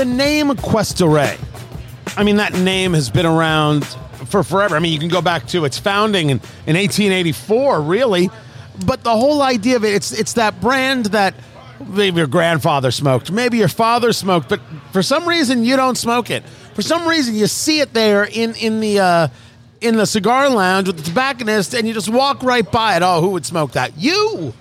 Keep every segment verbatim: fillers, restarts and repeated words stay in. the name Cuesta Rey, I mean, that name has been around for forever. I mean, you can go back to its founding in, in eighteen eighty-four, really. But the whole idea of it, it's it's that brand that maybe your grandfather smoked, maybe your father smoked, but for some reason you don't smoke it. For some reason you see it there in in the uh, in the cigar lounge with the tobacconist, and you just walk right by it. Oh, who would smoke that? You,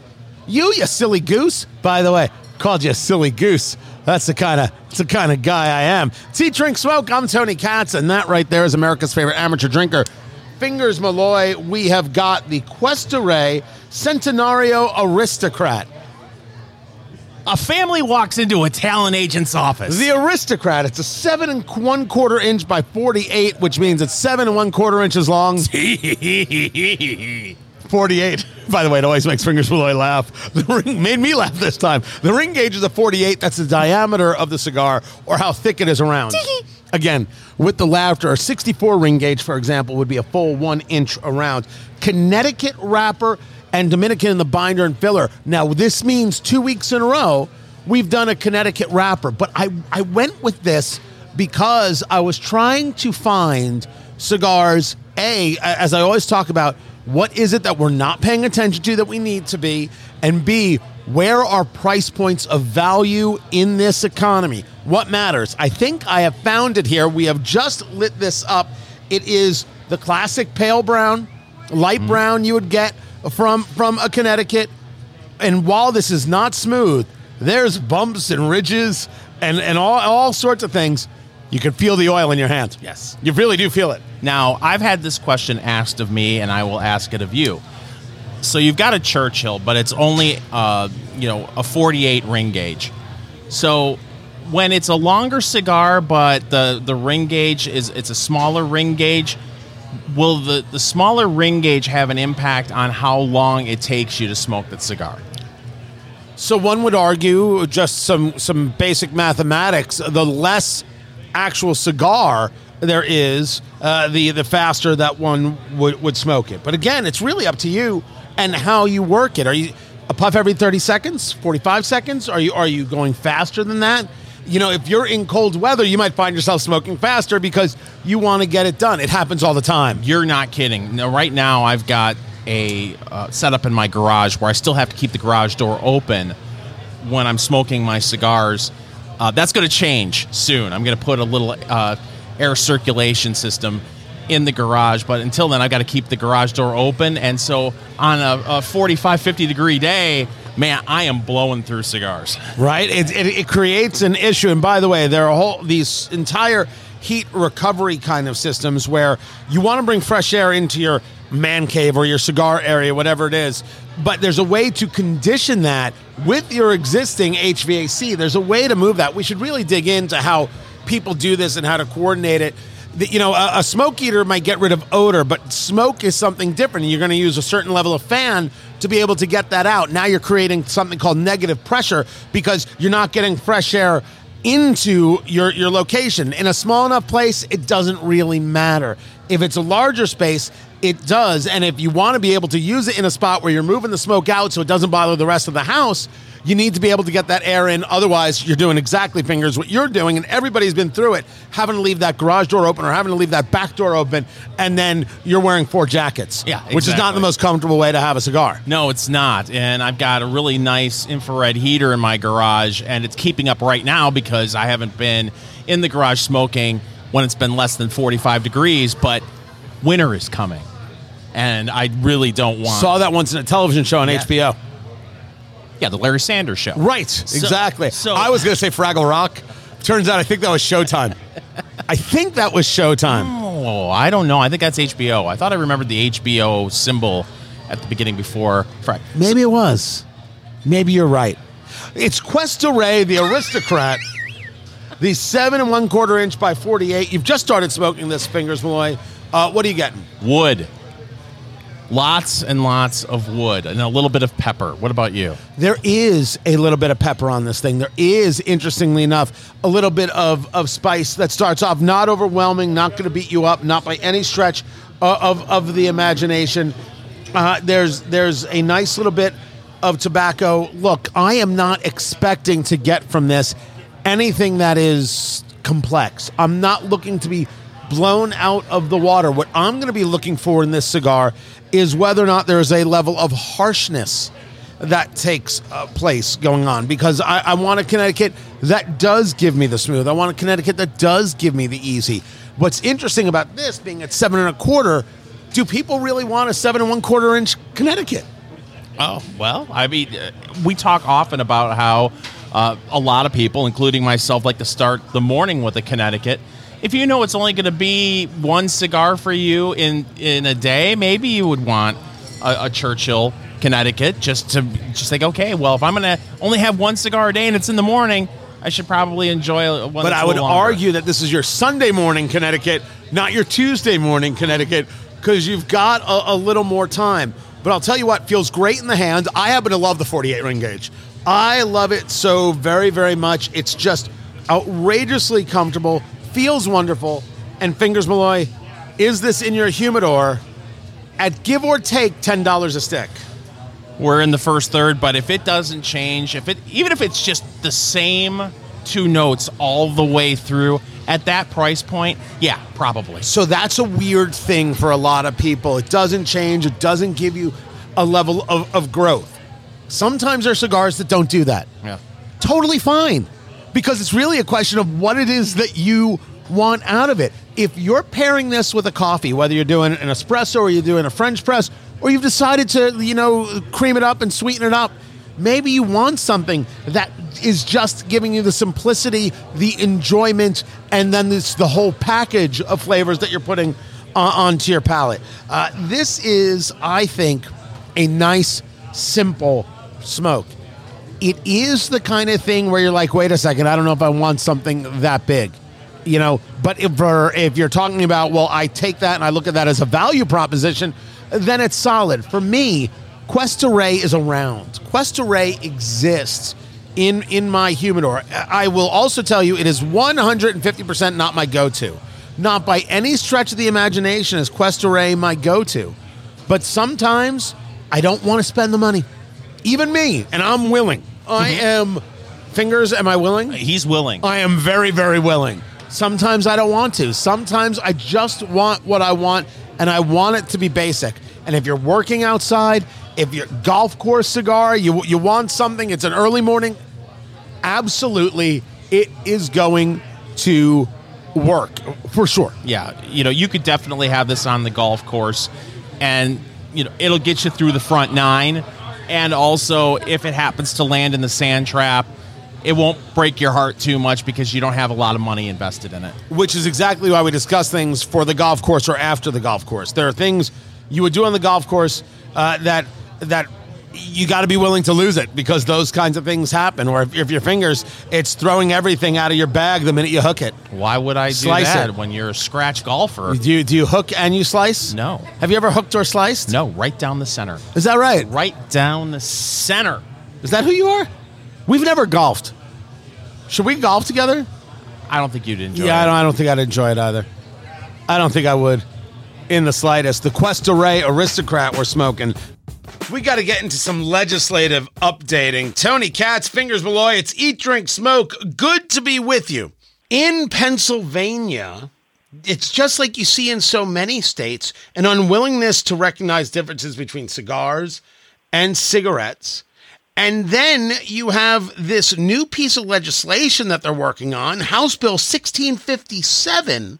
you, you silly goose. By the way, called you a silly goose. That's the kind of that's the kind of guy I am. It's Eat Drink Smoke. I'm Tony Katz, and that right there is America's favorite amateur drinker, Fingers Malloy. We have got the Cuesta Rey Centenario Aristocrat. A family walks into a talent agent's office. The Aristocrat. It's a seven and one quarter inch by forty-eight, which means it's seven and one quarter inches long. forty-eight. By the way, it always makes Fingers Malloy laugh. The ring made me laugh this time. The ring gauge is a forty-eight. That's the diameter of the cigar, or how thick it is around. Again, with the laughter, a sixty-four ring gauge, for example, would be a full one inch around. Connecticut wrapper and Dominican in the binder and filler. Now, this means two weeks in a row, we've done a Connecticut wrapper. But I, I went with this because I was trying to find cigars, A, as I always talk about, what is it that we're not paying attention to that we need to be? And B, where are price points of value in this economy? What matters? I think I have found it here. We have just lit this up. It is the classic pale brown, light mm. brown you would get from from a Connecticut. And while this is not smooth, there's bumps and ridges and, and all, all sorts of things. You can feel the oil in your hand. Yes. You really do feel it. Now, I've had this question asked of me, and I will ask it of you. So you've got a Churchill, but it's only uh, you know, a forty-eight ring gauge. So when it's a longer cigar, but the, the ring gauge is it's a smaller ring gauge, will the, the smaller ring gauge have an impact on how long it takes you to smoke that cigar? So one would argue, just some some basic mathematics, the less actual cigar there is, uh, the the faster that one would, would smoke it. But again, it's really up to you and how you work it. Are you a puff every thirty seconds, forty-five seconds? Are you are you going faster than that? You know, if you're in cold weather, you might find yourself smoking faster because you want to get it done. It happens all the time. You're not kidding. Now, right now, I've got a uh, setup in my garage where I still have to keep the garage door open when I'm smoking my cigars. Uh, that's going to change soon. I'm going to put a little uh, air circulation system in the garage, but until then, I've got to keep the garage door open. And so on a, a forty-five, fifty degree day, man, I am blowing through cigars. Right? It, it, it creates an issue. And by the way, there are whole these entire heat recovery kind of systems where you want to bring fresh air into your man cave or your cigar area, whatever it is. But there's a way to condition that with your existing H V A C. There's a way to move that. We should really dig into how people do this and how to coordinate it. The, you know, a, a smoke eater might get rid of odor, but smoke is something different. You're going to use a certain level of fan to be able to get that out. Now you're creating something called negative pressure because you're not getting fresh air into your, your location. In a small enough place, it doesn't really matter. If it's a larger space, it does. And if you want to be able to use it in a spot where you're moving the smoke out so it doesn't bother the rest of the house, you need to be able to get that air in. Otherwise, you're doing exactly, Fingers, what you're doing. And everybody's been through it, having to leave that garage door open or having to leave that back door open. And then you're wearing four jackets, yeah, exactly. Which is not the most comfortable way to have a cigar. No, it's not. And I've got a really nice infrared heater in my garage. And it's keeping up right now because I haven't been in the garage smoking when it's been less than forty-five degrees. But winter is coming. And I really don't want... Saw that once in a television show on yeah. H B O. Yeah, the Larry Sanders Show. Right, so, exactly. So I was going to say Fraggle Rock. Turns out I think that was Showtime. I think that was Showtime. Oh, I don't know. I think that's H B O. I thought I remembered the H B O symbol at the beginning before Fraggle. Maybe it was. Maybe you're right. It's Cuesta Rey, the Aristocrat, the seven and one quarter inch by forty-eight. You've just started smoking this, Fingers Malloy. Uh, what are you getting? Wood. Lots and lots of wood and a little bit of pepper. What about you? There is a little bit of pepper on this thing. There is, interestingly enough, a little bit of, of spice that starts off not overwhelming, not going to beat you up, not by any stretch uh, of, of the imagination. Uh, there's there's a nice little bit of tobacco. Look, I am not expecting to get from this anything that is complex. I'm not looking to be blown out of the water. What I'm going to be looking for in this cigar is whether or not there is a level of harshness that takes uh, place going on, because I, I want a Connecticut that does give me the smooth. I want a Connecticut that does give me the easy. What's interesting about this being at seven and a quarter, do people really want a seven and one quarter inch Connecticut? Oh, well, I mean, we talk often about how uh, a lot of people, including myself, like to start the morning with a Connecticut. If you know it's only going to be one cigar for you in, in a day, maybe you would want a, a Churchill Connecticut, just to just think, okay, well, if I'm going to only have one cigar a day and it's in the morning, I should probably enjoy one. But I would argue that this is your Sunday morning Connecticut, not your Tuesday morning Connecticut, because you've got a, a little more time. But I'll tell you what, feels great in the hand. I happen to love the forty-eight ring gauge. I love it so very, very much. It's just outrageously comfortable, feels wonderful. And Fingers Malloy, is this in your humidor at give or take ten dollars a stick? We're in the first third, but if it doesn't change, if it even if it's just the same two notes all the way through at that price point, yeah, probably. So that's a weird thing for a lot of people. It doesn't change. It doesn't give you a level of, of growth. Sometimes there are cigars that don't do that. Yeah, totally fine, because it's really a question of what it is that you want out of it. If you're pairing this with a coffee, whether you're doing an espresso or you're doing a French press, or you've decided to, you know, cream it up and sweeten it up, maybe you want something that is just giving you the simplicity, the enjoyment, and then this, the whole package of flavors that you're putting uh, onto your palate. Uh, this is, I think, a nice, simple smoke. It is the kind of thing where you're like, wait a second, I don't know if I want something that big. You know, but if, or if you're talking about, well, I take that and I look at that as a value proposition, then it's solid. For me, Cuesta Rey is around. Cuesta Rey exists in, in my humidor. I will also tell you it is one hundred fifty percent not my go-to. Not by any stretch of the imagination is Cuesta Rey my go-to. But sometimes I don't want to spend the money. Even me, and I'm willing. I am, Fingers, am I willing? He's willing. I am very, very willing. Sometimes I don't want to. Sometimes I just want what I want, and I want it to be basic. And if you're working outside, if you're golf course cigar, you you want something, it's an early morning, absolutely, it is going to work, for sure. Yeah, you know, you could definitely have this on the golf course, and, you know, it'll get you through the front nine, and also, if it happens to land in the sand trap, it won't break your heart too much because you don't have a lot of money invested in it. Which is exactly why we discuss things for the golf course or after the golf course. There are things you would do on the golf course uh, that that you got to be willing to lose it because those kinds of things happen. Or if, if your Fingers, it's throwing everything out of your bag the minute you hook it. Why would I do slice that it. when you're a scratch golfer? Do you, do you hook and you slice? No. Have you ever hooked or sliced? No, right down the center. Is that right? Right down the center. Is that who you are? We've never golfed. Should we golf together? I don't think you'd enjoy yeah, it. Yeah, I don't, I don't think I'd enjoy it either. I don't think I would in the slightest. The Cuesta Rey Aristocrat we're smoking. We got to get into some legislative updating. Tony Katz, Fingers Malloy, it's Eat, Drink, Smoke. Good to be with you. In Pennsylvania, it's just like you see in so many states, an unwillingness to recognize differences between cigars and cigarettes. And then you have this new piece of legislation that they're working on, House Bill sixteen fifty-seven.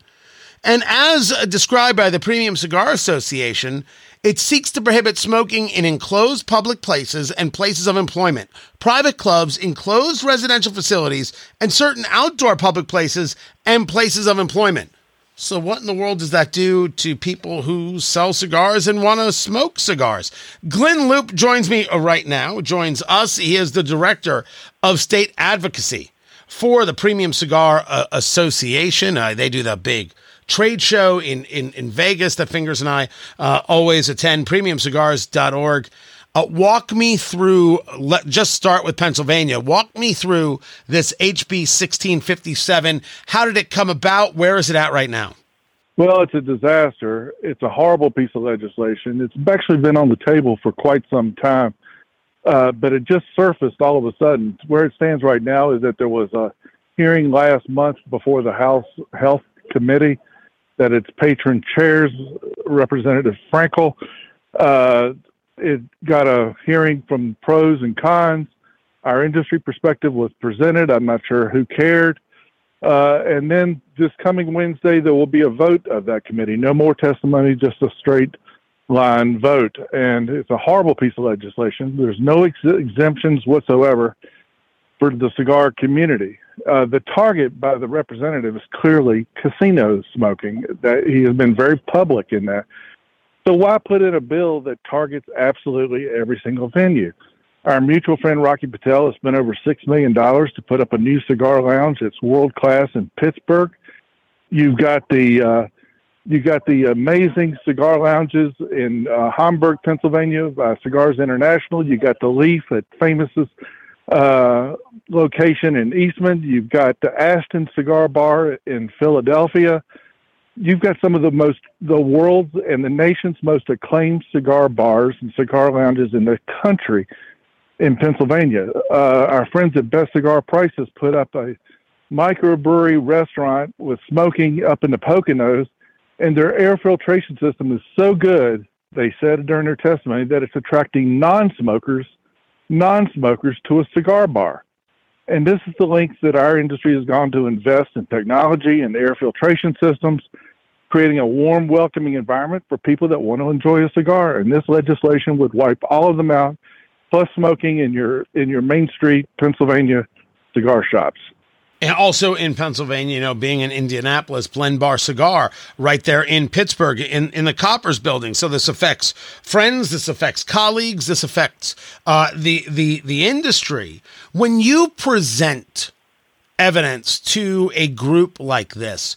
And as described by the Premium Cigar Association, it seeks to prohibit smoking in enclosed public places and places of employment, private clubs, enclosed residential facilities, and certain outdoor public places and places of employment. So what in the world does that do to people who sell cigars and want to smoke cigars? Glenn Loope joins me right now, joins us. He is the director of state advocacy for the Premium Cigar uh, Association. Uh, they do the big trade show in, in, in Vegas that Fingers and I uh, always attend, Premium Cigars dot org. Uh, walk me through, let, just start with Pennsylvania. Walk me through this H B sixteen fifty-seven. How did it come about? Where is it at right now? Well, it's a disaster. It's a horrible piece of legislation. It's actually been on the table for quite some time, uh, but it just surfaced all of a sudden. Where it stands right now is that there was a hearing last month before the House Health Committee that its patron chairs, Representative Frankel. Uh, it got a hearing from pros and cons. Our industry perspective was presented. I'm not sure who cared. Uh, and then this coming Wednesday, there will be a vote of that committee. No more testimony, just a straight line vote. And it's a horrible piece of legislation. There's no ex- exemptions whatsoever for the cigar community. Uh, the target by the representative is clearly casino smoking. That he has been very public in that. So why put in a bill that targets absolutely every single venue? Our mutual friend Rocky Patel has spent over six million dollars to put up a new cigar lounge that's world-class in Pittsburgh. You've got the uh, you've got the amazing cigar lounges in uh, Hamburg, Pennsylvania, by Cigars International. You've got the Leaf at Famous's uh, location in Eastman. You've got the Ashton Cigar Bar in Philadelphia. You've got some of the most, the world's and the nation's most acclaimed cigar bars and cigar lounges in the country in Pennsylvania. Uh, our friends at Best Cigar Prices put up a microbrewery restaurant with smoking up in the Poconos, and their air filtration system is so good, they said during their testimony, that it's attracting non-smokers, non-smokers to a cigar bar. And this is the lengths that our industry has gone to invest in technology and air filtration systems, creating a warm, welcoming environment for people that want to enjoy a cigar. And this legislation would wipe all of them out, plus smoking in your in your Main Street, Pennsylvania cigar shops. And also in Pennsylvania, you know, being in Indianapolis, Blend Bar Cigar right there in Pittsburgh, in, in the Coppers Building. So this affects friends, this affects colleagues, this affects uh, the, the, the industry. When you present evidence to a group like this,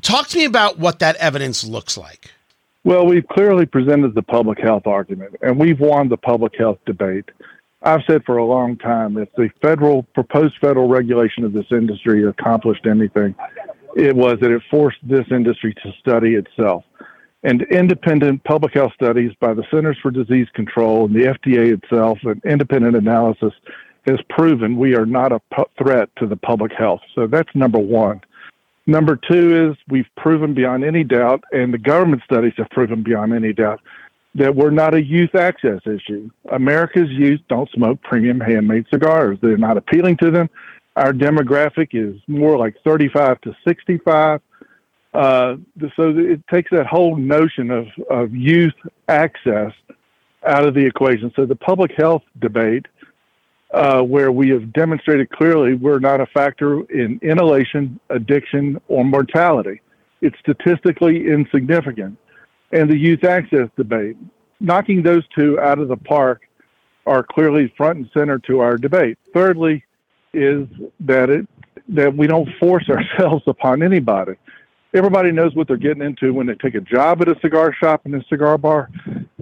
talk to me about what that evidence looks like. Well, we've clearly presented the public health argument, and we've won the public health debate. I've said for a long time, if the federal proposed federal regulation of this industry accomplished anything, it was that it forced this industry to study itself. And independent public health studies by the Centers for Disease Control and the F D A itself, an independent analysis has proven we are not a pu- threat to the public health. So that's number one. Number two is we've proven beyond any doubt, and the government studies have proven beyond any doubt, that we're not a youth access issue. America's youth don't smoke premium handmade cigars. They're not appealing to them. Our demographic is more like thirty-five to sixty-five. Uh, so it takes that whole notion of, of youth access out of the equation. So the public health debate, uh, where we have demonstrated clearly we're not a factor in inhalation, addiction, or mortality. It's statistically insignificant. And the youth access debate, knocking those two out of the park are clearly front and center to our debate. Thirdly, is that it that we don't force ourselves upon anybody. Everybody knows what they're getting into when they take a job at a cigar shop and a cigar bar,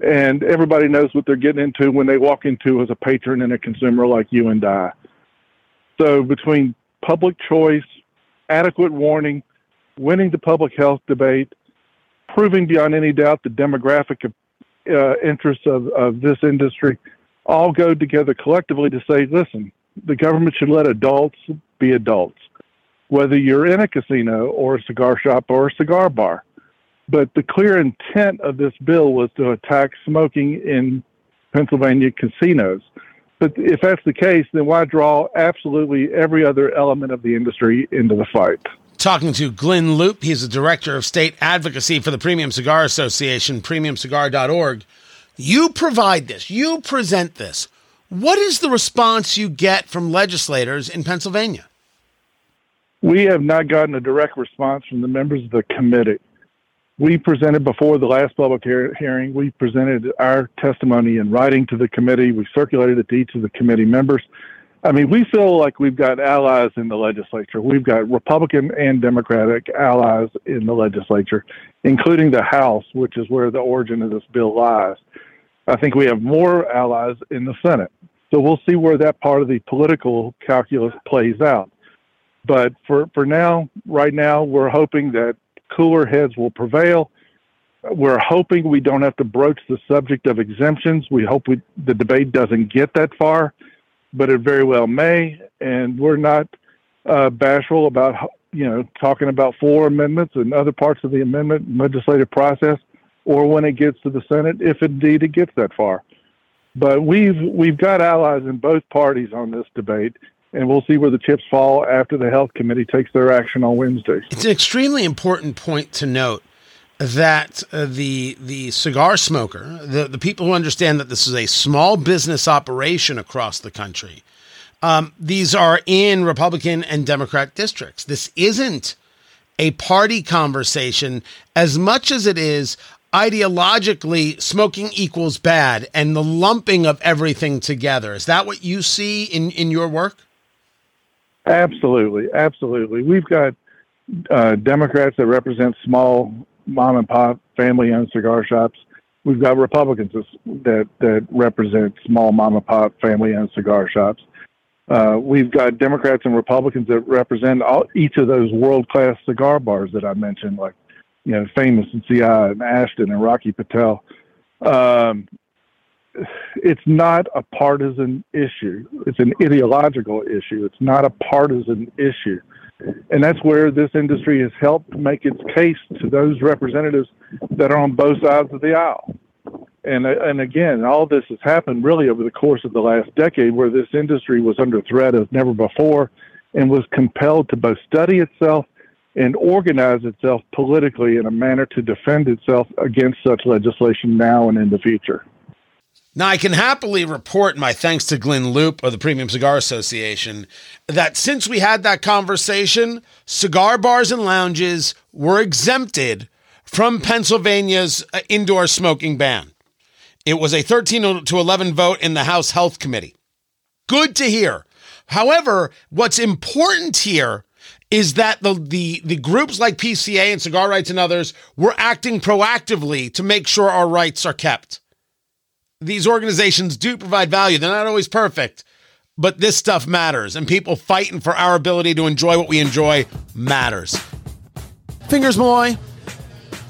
and everybody knows what they're getting into when they walk into as a patron and a consumer like you and I. So between public choice, adequate warning, winning the public health debate, proving beyond any doubt the demographic of, uh, interests of, of this industry, all go together collectively to say, listen, the government should let adults be adults, whether you're in a casino or a cigar shop or a cigar bar. But the clear intent of this bill was to attack smoking in Pennsylvania casinos. But if that's the case, then why draw absolutely every other element of the industry into the fight? Talking to Glenn Loope. He's the Director of State Advocacy for the Premium Cigar Association, Premium Cigar dot org. You provide this. You present this. What is the response you get from legislators in Pennsylvania? We have not gotten a direct response from the members of the committee. We presented before the last public hear- hearing. We presented our testimony in writing to the committee. We circulated it to each of the committee members. I mean, we feel like we've got allies in the legislature. We've got Republican and Democratic allies in the legislature, including the House, which is where the origin of this bill lies. I think we have more allies in the Senate. So we'll see where that part of the political calculus plays out. But for, for now, right now, we're hoping that cooler heads will prevail. We're hoping we don't have to broach the subject of exemptions. We hope we, the debate doesn't get that far. But it very well may, and we're not uh, bashful about, you know, talking about floor amendments and other parts of the amendment legislative process, or when it gets to the Senate, if indeed it gets that far. But we've we've got allies in both parties on this debate, and we'll see where the chips fall after the Health Committee takes their action on Wednesday. It's an extremely important point to note that uh, the the cigar smoker, the, the people who understand that this is a small business operation across the country, um, these are in Republican and Democrat districts. This isn't a party conversation as much as it is ideologically smoking equals bad and the lumping of everything together. Is that what you see in, in your work? Absolutely. Absolutely. We've got uh, Democrats that represent small mom and pop family owned cigar shops. We've got Republicans that, that represent small mom and pop family owned cigar shops. Uh, we've got Democrats and Republicans that represent all, each of those world-class cigar bars that I mentioned, like, you know, Famous and C I and Ashton and Rocky Patel. Um, it's not a partisan issue. It's an ideological issue. It's not a partisan issue. And that's where this industry has helped make its case to those representatives that are on both sides of the aisle. And, and again, all this has happened really over the course of the last decade, where this industry was under threat as never before and was compelled to both study itself and organize itself politically in a manner to defend itself against such legislation now and in the future. Now, I can happily report my thanks to Glenn Loope of the Premium Cigar Association that since we had that conversation, cigar bars and lounges were exempted from Pennsylvania's indoor smoking ban. It was a thirteen to eleven vote in the House Health Committee. Good to hear. However, what's important here is that the, the, the groups like P C A and Cigar Rights and others were acting proactively to make sure our rights are kept. These organizations do provide value. They're not always perfect, but this stuff matters, and people fighting for our ability to enjoy what we enjoy matters. Fingers Malloy.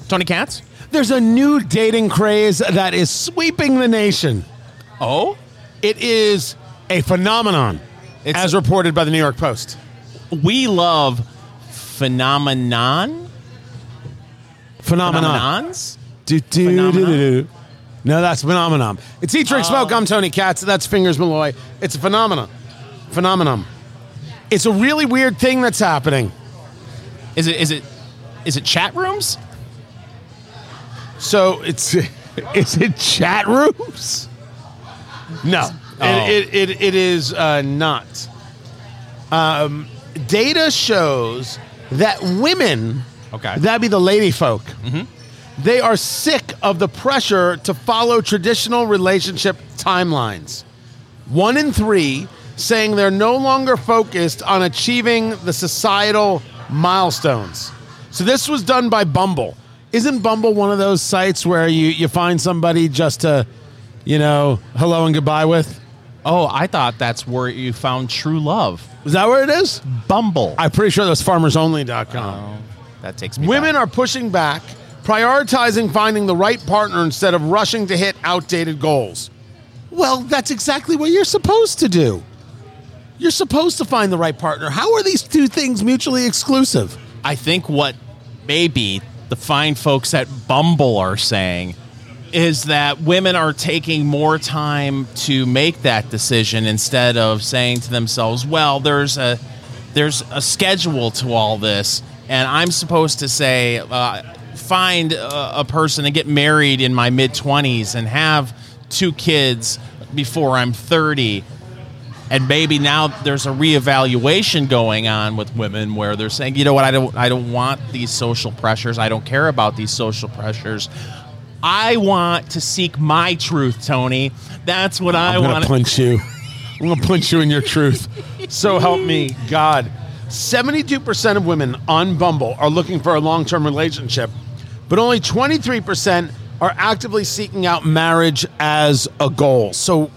Tony Katz. There's a new dating craze that is sweeping the nation. Oh? It is a phenomenon, it's- as reported by the New York Post. We love phenomenon. Phenomenon. Phenomenons? Do, do, phenomenon. Do, do, do. No, that's phenomenon. It's Eat Drink Smoke. Uh, I'm Tony Katz. That's Fingers Malloy. It's a phenomenon. Phenomenon. It's a really weird thing that's happening. Is it? Is it? Is it chat rooms? So it's. Is it chat rooms? No. Oh. It, it, it, it is uh, not. Um. Data shows that women, okay, that'd be the lady folk, mm-hmm, they are sick of the pressure to follow traditional relationship timelines. One in three saying they're no longer focused on achieving the societal milestones. So this was done by Bumble. Isn't Bumble one of those sites where you, you find somebody just to, you know, hello and goodbye with? Oh, I thought that's where you found true love. Is that where it is? Bumble. I'm pretty sure that's farmers only dot com. Oh, that takes me Women back. Are pushing back, prioritizing finding the right partner instead of rushing to hit outdated goals. Well, that's exactly what you're supposed to do. You're supposed to find the right partner. How are these two things mutually exclusive? I think what maybe the fine folks at Bumble are saying is that women are taking more time to make that decision instead of saying to themselves, well, there's a there's a schedule to all this, and I'm supposed to say, uh, find a, a person and get married in my mid-twenties and have two kids before I'm thirty. And maybe now there's a reevaluation going on with women where they're saying, you know what, I don't I don't want these social pressures. I don't care about these social pressures. I want to seek my truth, Tony. That's what I want. I'm going to punch you. I'm going to punch you in your truth. So help me God. seventy-two percent of women on Bumble are looking for a long-term relationship, but only twenty-three percent are actively seeking out marriage as a goal. So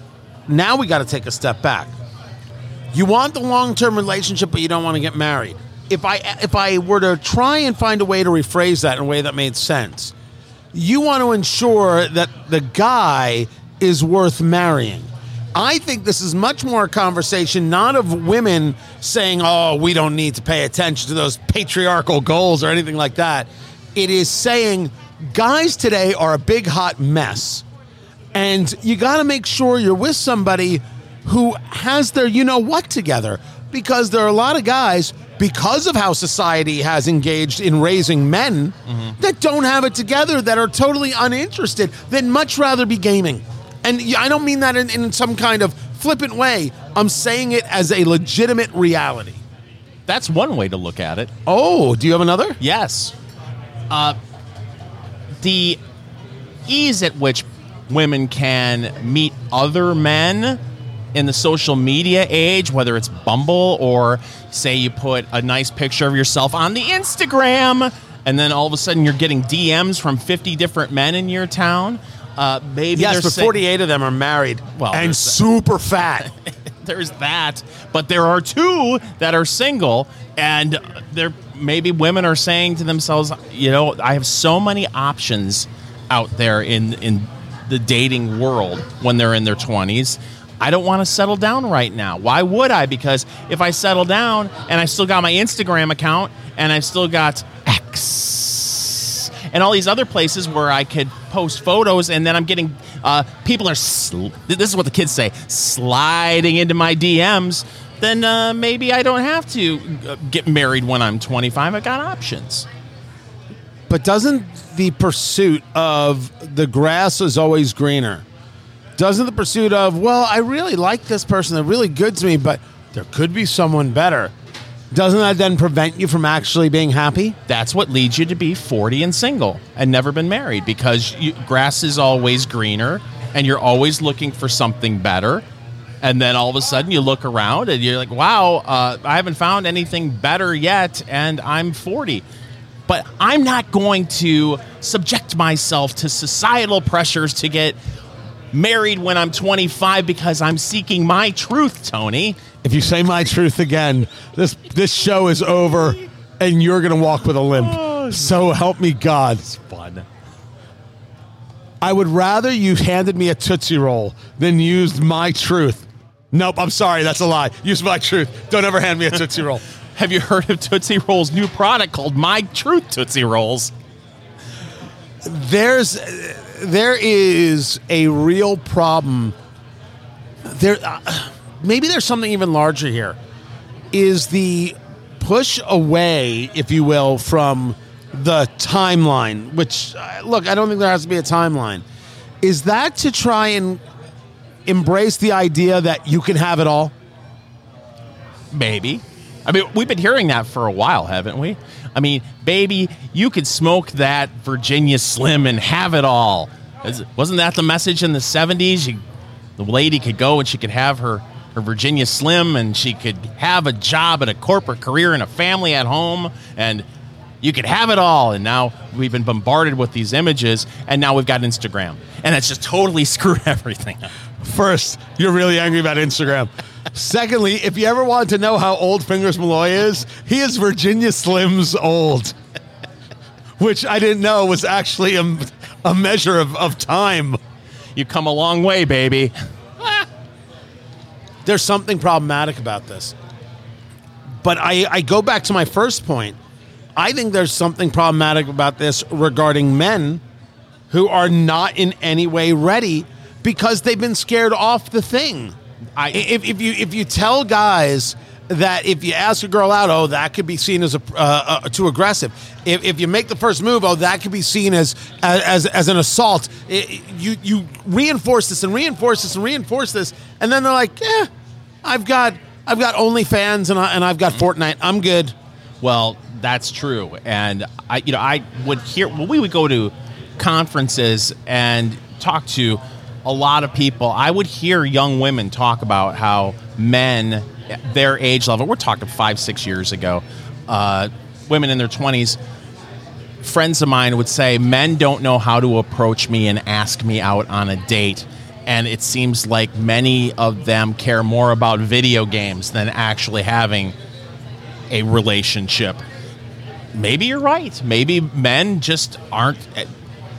now we got to take a step back. You want the long-term relationship, but you don't want to get married. If I if I were to try and find a way to rephrase that in a way that made sense, you want to ensure that the guy is worth marrying. I think this is much more a conversation not of women saying, oh, we don't need to pay attention to those patriarchal goals or anything like that. It is saying guys today are a big hot mess, and you got to make sure you're with somebody who has their you know what together, because there are a lot of guys, because of how society has engaged in raising men, mm-hmm. that don't have it together, that are totally uninterested, that much rather be gaming. And I don't mean that in, in some kind of flippant way. I'm saying it as a legitimate reality. That's one way to look at it. Oh, do you have another? Yes. Uh, the ease at which women can meet other men in the social media age, whether it's Bumble or say you put a nice picture of yourself on the Instagram and then all of a sudden you're getting D Ms from fifty different men in your town. Uh, maybe yes, but forty-eight of them are married well, and super fat. There's that. But there are two that are single, and there maybe women are saying to themselves, you know, I have so many options out there in, in the dating world when they're in their twenties. I don't want to settle down right now. Why would I? Because if I settle down and I still got my Instagram account and I've still got X and all these other places where I could post photos, and then I'm getting uh, people are, sl- this is what the kids say, sliding into my D Ms, then uh, maybe I don't have to get married when I'm twenty-five. I got options. But doesn't the pursuit of the grass is always greener? Doesn't the pursuit of, well, I really like this person, they're really good to me, but there could be someone better, doesn't that then prevent you from actually being happy? That's what leads you to be forty and single and never been married, because you, grass is always greener and you're always looking for something better. And then all of a sudden you look around and you're like, wow, uh, I haven't found anything better yet, and I'm forty. But I'm not going to subject myself to societal pressures to get married when I'm twenty-five, because I'm seeking my truth, Tony. If you say my truth again, this this show is over and you're going to walk with a limp. So help me God. It's fun. I would rather you handed me a Tootsie Roll than used my truth. Nope, I'm sorry. That's a lie. Use my truth. Don't ever hand me a Tootsie Roll. Have you heard of Tootsie Roll's new product called My Truth Tootsie Rolls? There's... Uh, There is a real problem. There, uh, maybe there's something even larger here. Is the push away, if you will, from the timeline, which, uh, look, I don't think there has to be a timeline. Is that to try and embrace the idea that you can have it all? Maybe. I mean, we've been hearing that for a while, haven't we? I mean, baby, you could smoke that Virginia Slim and have it all. Wasn't that the message in the seventies? You, the lady could go and she could have her, her Virginia Slim, and she could have a job and a corporate career and a family at home, and you could have it all. And now we've been bombarded with these images, and now we've got Instagram. And it's just totally screwed everything up. First, you're really angry about Instagram. Secondly, if you ever wanted to know how old Fingers Malloy is, he is Virginia Slim's old, which I didn't know was actually a, a measure of, of time. You come a long way, baby. There's something problematic about this. But I, I go back to my first point. I think there's something problematic about this regarding men who are not in any way ready because they've been scared off the thing. I, if, if you if you tell guys that if you ask a girl out, oh, that could be seen as a uh, uh, too aggressive. If if you make the first move, oh, that could be seen as as as an assault. It, you you reinforce this and reinforce this and reinforce this, and then they're like, eh, I've got I've got OnlyFans and I, and I've got Fortnite. I'm good. Well, that's true, and I you know I would hear when we would go to conferences and talk to a lot of people, I would hear young women talk about how men, their age level, we're talking five, six years ago, uh, women in their twenties, friends of mine would say, men don't know how to approach me and ask me out on a date. And it seems like many of them care more about video games than actually having a relationship. Maybe you're right. Maybe men just aren't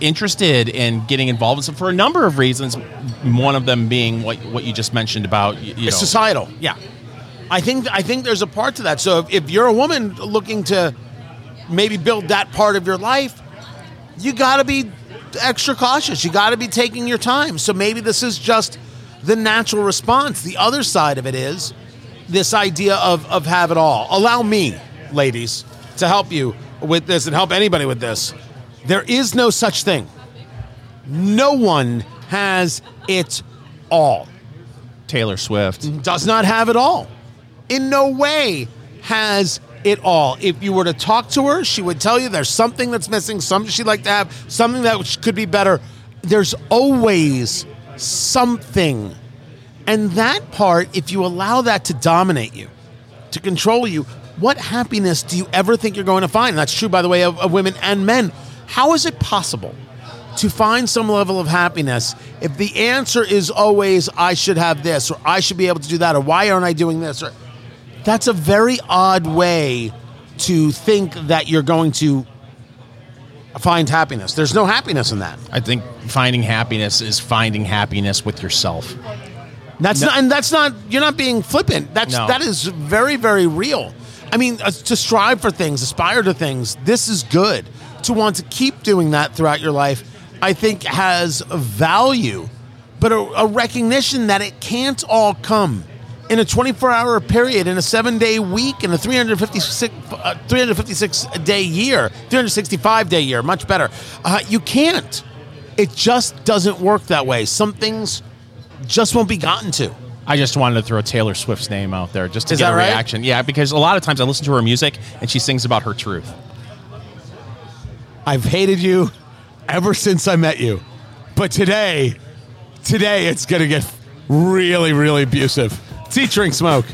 interested in getting involved in some, for a number of reasons, one of them being what what you just mentioned about, you, you know. It's societal. Yeah. I think I think there's a part to that. So if, if you're a woman looking to maybe build that part of your life, you got to be extra cautious. You got to be taking your time. So maybe this is just the natural response. The other side of it is this idea of, of have it all. Allow me, ladies, to help you with this and help anybody with this. There is no such thing. No one has it all. Taylor Swift does not have it all. In no way has it all. If you were to talk to her, she would tell you there's something that's missing, something she'd like to have, something that could be better. There's always something. And that part, if you allow that to dominate you, to control you, what happiness do you ever think you're going to find? And that's true, by the way, of, of women and men. How is it possible to find some level of happiness if the answer is always, I should have this, or I should be able to do that, or why aren't I doing this? Or, that's a very odd way to think that you're going to find happiness. There's no happiness in that. I think finding happiness is finding happiness with yourself. That's no. not, and that's not, you're not being flippant. That's, no. That is very, very real. I mean, uh, to strive for things, aspire to things, this is good. To want to keep doing that throughout your life, I think has value, but a, a recognition that it can't all come in a twenty-four hour period, in a seven day week, in a three hundred fifty-six, uh, three hundred fifty-six day year, three hundred sixty-five day year, much better. Uh, you can't. It just doesn't work that way. Some things just won't be gotten to. I just wanted to throw Taylor Swift's name out there just to Is get that a right? reaction. Yeah, because a lot of times I listen to her music and she sings about her truth. I've hated you ever since I met you, but today, today it's going to get really, really abusive. It's Eat, Drink, Smoke.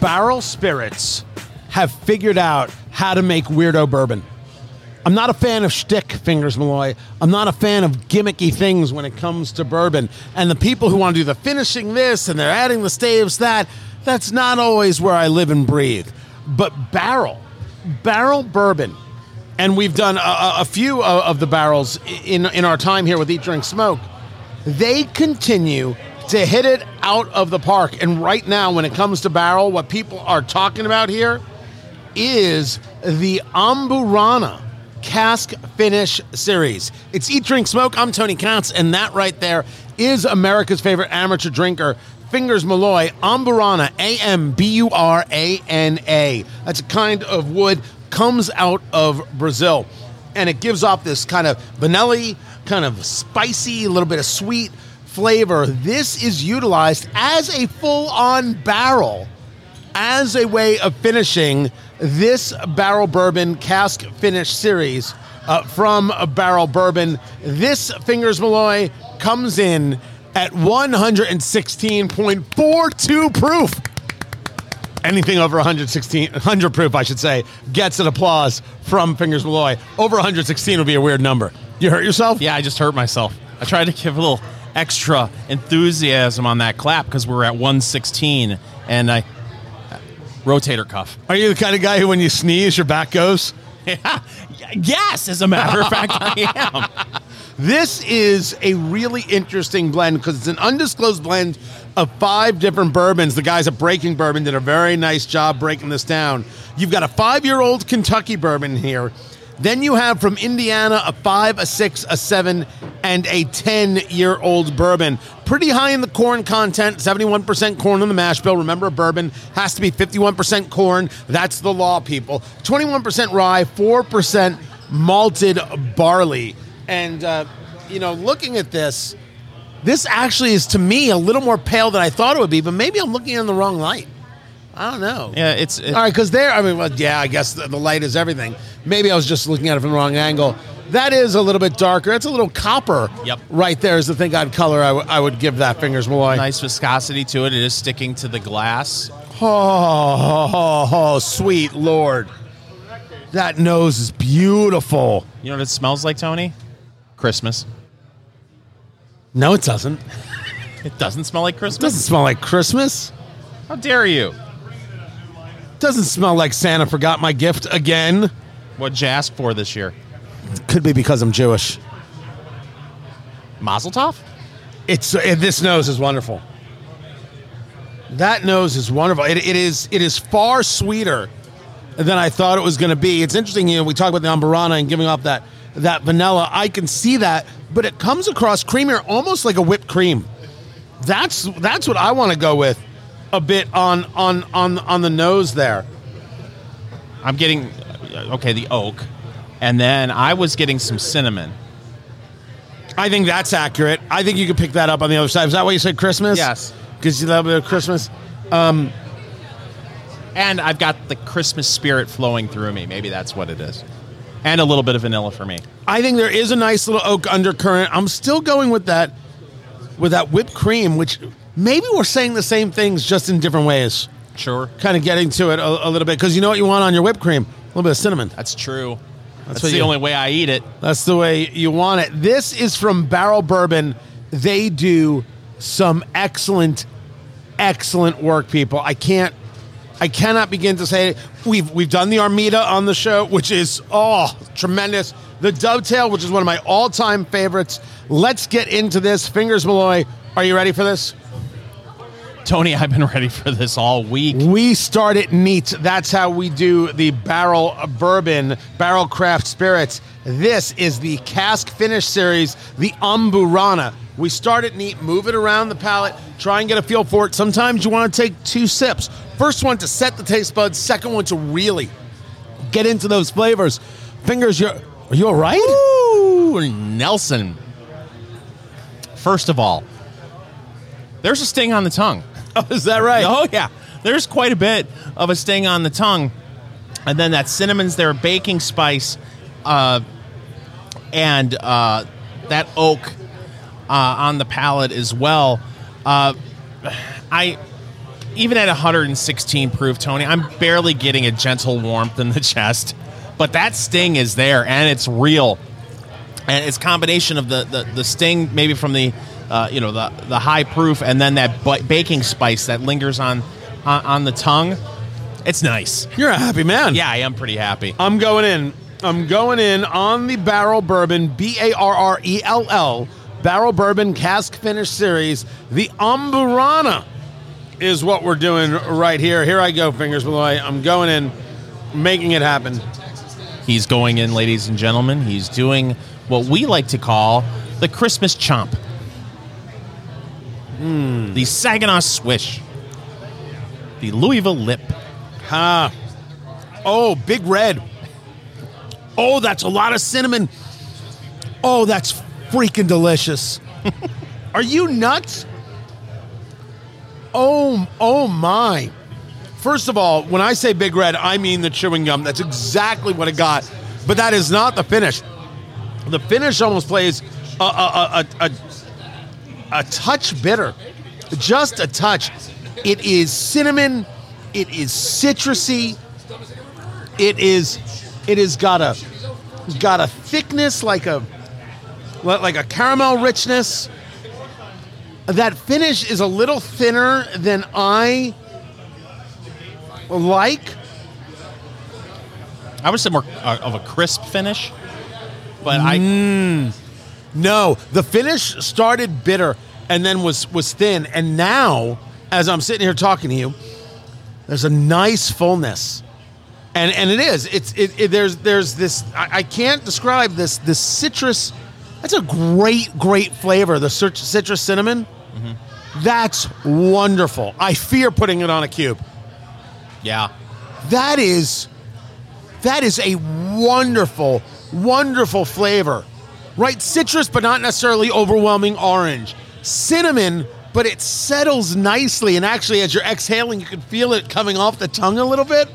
Barrell Spirits have figured out how to make weirdo bourbon. I'm not a fan of shtick, Fingers Malloy. I'm not a fan of gimmicky things when it comes to bourbon. And the people who want to do the finishing this and they're adding the staves that, that's not always where I live and breathe. But Barrell, Barrell Bourbon. And we've done a, a few of the barrels in in our time here with Eat, Drink, Smoke. They continue to hit it out of the park. And right now, when it comes to barrel, what people are talking about here is the Amburana Cask Finish Series. It's Eat, Drink, Smoke. I'm Tony Katz, and that right there is America's favorite amateur drinker, Fingers Malloy. Amburana, A M B U R A N A. That's a kind of wood. Comes out of Brazil, and it gives off this kind of vanilla, kind of spicy, a little bit of sweet flavor. This is utilized as a full-on barrel as a way of finishing this Barrel Bourbon Cask Finish Series uh, from Barrel Bourbon. This Fingers Malloy comes in at one sixteen point four two proof. Anything over one hundred sixteen, one hundred proof, I should say, gets an applause from Fingers Malloy. Over one hundred sixteen would be a weird number. You hurt yourself? Yeah, I just hurt myself. I tried to give a little extra enthusiasm on that clap because we were at one sixteen, and I... Uh, rotator cuff. Are you the kind of guy who, when you sneeze, your back goes? Yeah. Yes, as a matter of fact, I am. This is a really interesting blend because it's an undisclosed blend of five different bourbons. The guys at Breaking Bourbon did a very nice job breaking this down. You've got a five-year-old Kentucky bourbon here. Then you have from Indiana a five, a six, a seven, and a ten-year-old bourbon. Pretty high in the corn content, seventy-one percent corn on the mash bill. Remember, a bourbon has to be fifty-one percent corn. That's the law, people. twenty-one percent rye, four percent malted barley. And, uh, you know, looking at this, this actually is, to me, a little more pale than I thought it would be, but maybe I'm looking in the wrong light. I don't know. Yeah, it's... it's All right, because there... I mean, well, yeah, I guess the, the light is everything. Maybe I was just looking at it from the wrong angle. That is a little bit darker. It's a little copper. Yep. Right there is the thing I'd color I, w- I would give that Fingers Malloy. Nice viscosity to it. It is sticking to the glass. Oh, oh, oh, oh sweet Lord. That nose is beautiful. You know what it smells like, Tony? Christmas. No, it doesn't. It doesn't smell like Christmas? It doesn't smell like Christmas. How dare you? It doesn't smell like Santa forgot my gift again. What'd you ask for this year? Could be because I'm Jewish. Mazel tov? It's uh, this nose is wonderful. That nose is wonderful. It, it is it is far sweeter than I thought it was going to be. It's interesting, you know, we talk about the Amburana and giving off that that vanilla. I can see that, but it comes across creamier, almost like a whipped cream. That's that's what I want to go with a bit on on on on the nose there. I'm getting okay, the oak, and then I was getting some cinnamon. I think that's accurate. I think you could pick that up on the other side. Is that why you said Christmas? Yes. Because you love Christmas. Um, and I've got the Christmas spirit flowing through me. Maybe that's what it is. And a little bit of vanilla for me. I think there is a nice little oak undercurrent. I'm still going with that with that whipped cream, which maybe we're saying the same things just in different ways. Sure. Kind of getting to it a, a little bit. Because you know what you want on your whipped cream? A little bit of cinnamon. That's true. That's, that's the you, only way I eat it. That's the way you want it. This is from Barrell Bourbon. They do some excellent, excellent work, people. I can't, I cannot begin to say it. We've we've done the Armida on the show, which is oh tremendous. The Dovetail, which is one of my all-time favorites. Let's get into this. Fingers Malloy, are you ready for this? Tony, I've been ready for this all week. We start it neat. That's how we do the Barrell Bourbon, Barrell Craft Spirits. This is the Cask Finish Series, the Amburana. We start it neat, move it around the palate, try and get a feel for it. Sometimes you want to take two sips. First one to set the taste buds, second one to really get into those flavors. Fingers, you're, are you all right? Ooh, Nelson. First of all, there's a sting on the tongue. Oh, is that right? Oh, yeah. There's quite a bit of a sting on the tongue. And then that cinnamon's there, baking spice, uh, and uh, that oak uh, on the palate as well. Uh, I even at one hundred sixteen proof, Tony, I'm barely getting a gentle warmth in the chest. But that sting is there, and it's real. And it's a combination of the, the, the sting maybe from the Uh, you know, the the high proof, and then that b- baking spice that lingers on uh, on the tongue. It's nice. You're a happy man. Yeah, I am pretty happy. I'm going in. I'm going in on the Barrell Bourbon, B A R R E L L, Barrell Bourbon Cask Finish Series. The Amburana is what we're doing right here. Here I go, Fingers Malloy. I'm going in, making it happen. He's going in, ladies and gentlemen. He's doing what we like to call the Christmas chomp. Mm. The Saginaw Swish. The Louisville Lip. Ha. Huh. Oh, Big Red. Oh, that's a lot of cinnamon. Oh, that's freaking delicious. Are you nuts? Oh, oh my. First of all, when I say Big Red, I mean the chewing gum. That's exactly what it got. But that is not the finish. The finish almost plays a... a, a, a, a A touch bitter, just a touch. It is cinnamon. It is citrusy. It is, it is got a, got a thickness like a, like a caramel richness. That finish is a little thinner than I like. I would say more of a crisp finish, but I. Mm. No, the finish started bitter and then was, was thin. And now, as I'm sitting here talking to you, there's a nice fullness. And and it is. It's it, it there's there's this I, I can't describe this this citrus. That's a great, great flavor. The citrus cinnamon. Mm-hmm. That's wonderful. I fear putting it on a cube. Yeah. That is that is a wonderful, wonderful flavor. Right, citrus, but not necessarily overwhelming orange. Cinnamon, but it settles nicely. And actually, as you're exhaling, you can feel it coming off the tongue a little bit.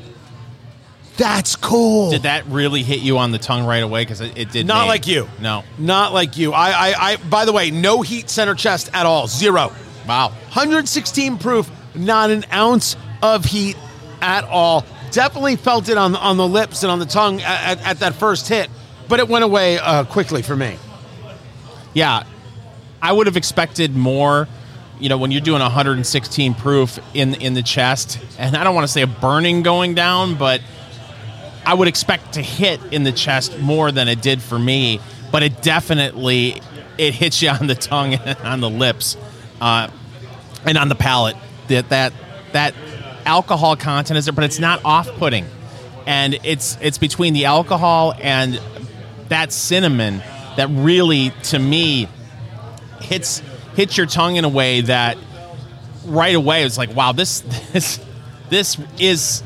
That's cool. Did that really hit you on the tongue right away? Because it, it did. Not name. Like you. No. Not like you. I, I, I. By the way, no heat center chest at all. Zero. Wow. one hundred sixteen proof, not an ounce of heat at all. Definitely felt it on, on the lips and on the tongue at, at, at that first hit. But it went away uh, quickly for me. Yeah. I would have expected more, you know, when you're doing one hundred sixteen proof in, in the chest. And I don't want to say a burning going down, but I would expect to hit in the chest more than it did for me. But it definitely it hits you on the tongue and on the lips uh, and on the palate. That that that alcohol content is there, but it's not off-putting. And it's it's between the alcohol and that cinnamon that really, to me, hits hits your tongue in a way that right away it's like, wow, this this this is